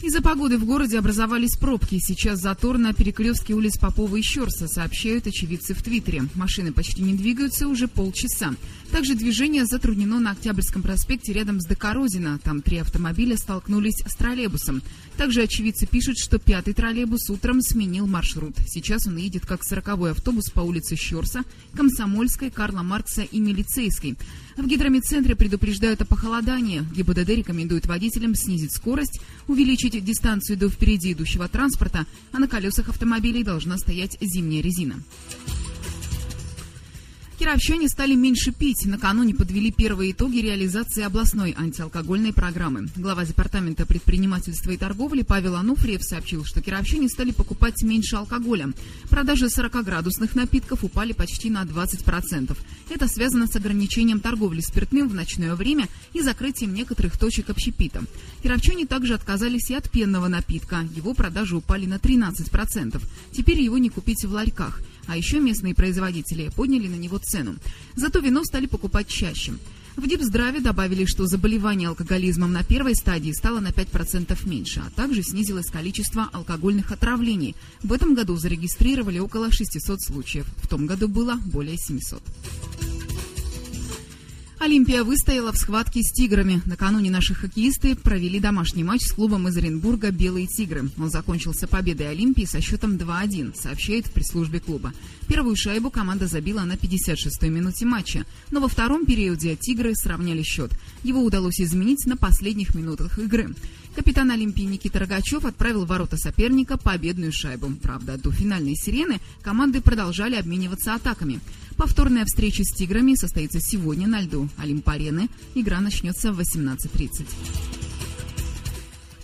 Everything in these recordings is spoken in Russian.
Из-за погоды в городе образовались пробки. Сейчас затор на перекрестке улиц Попова и Щерса, сообщают очевидцы в Твиттере. Машины почти не двигаются уже полчаса. Также движение затруднено на Октябрьском проспекте рядом с Докорозино. Там 3 автомобиля столкнулись с троллейбусом. Также очевидцы пишут, что 5-й троллейбус утром сменил маршрут. Сейчас он едет как 40-й автобус по улице Щерса, Комсомольской, Карла Маркса и Милицейской. В гидрометцентре предупреждают о похолодании. ГИБДД рекомендует водителям снизить скорость, увеличить дистанцию до впереди идущего транспорта, а на колесах автомобилей должна стоять зимняя резина. Кировчане стали меньше пить. Накануне подвели первые итоги реализации областной антиалкогольной программы. Глава Департамента предпринимательства и торговли Павел Ануфриев сообщил, что кировчане стали покупать меньше алкоголя. Продажи 40-градусных напитков упали почти на 20%. Это связано с ограничением торговли спиртным в ночное время и закрытием некоторых точек общепита. Кировчане также отказались и от пенного напитка. Его продажи упали на 13%. Теперь его не купить в ларьках. А еще местные производители подняли на него цену. Зато вино стали покупать чаще. В Депздраве добавили, что заболевание алкоголизмом на первой стадии стало на 5% меньше, а также снизилось количество алкогольных отравлений. В этом году зарегистрировали около 600 случаев, в том году было более 700. Олимпия выстояла в схватке с тиграми. Накануне наши хоккеисты провели домашний матч с клубом из Оренбурга «Белые тигры». Он закончился победой Олимпии со счетом 2-1, сообщает в пресс-службе клуба. Первую шайбу команда забила на 56-й минуте матча, но во втором периоде тигры сравняли счет. Его удалось изменить на последних минутах игры. Капитан Олимпии Никита Рогачев отправил в ворота соперника победную шайбу. Правда, до финальной сирены команды продолжали обмениваться атаками. Повторная встреча с тиграми состоится сегодня на льду Олимп-арены. Игра начнется в 18:30.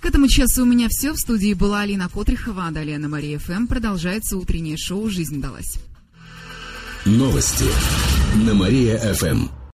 К этому часу у меня все. В студии была Алина Котрихова. Далее на Мария-ФМ продолжается утреннее шоу «Жизнь далась». Новости на Мария-ФМ.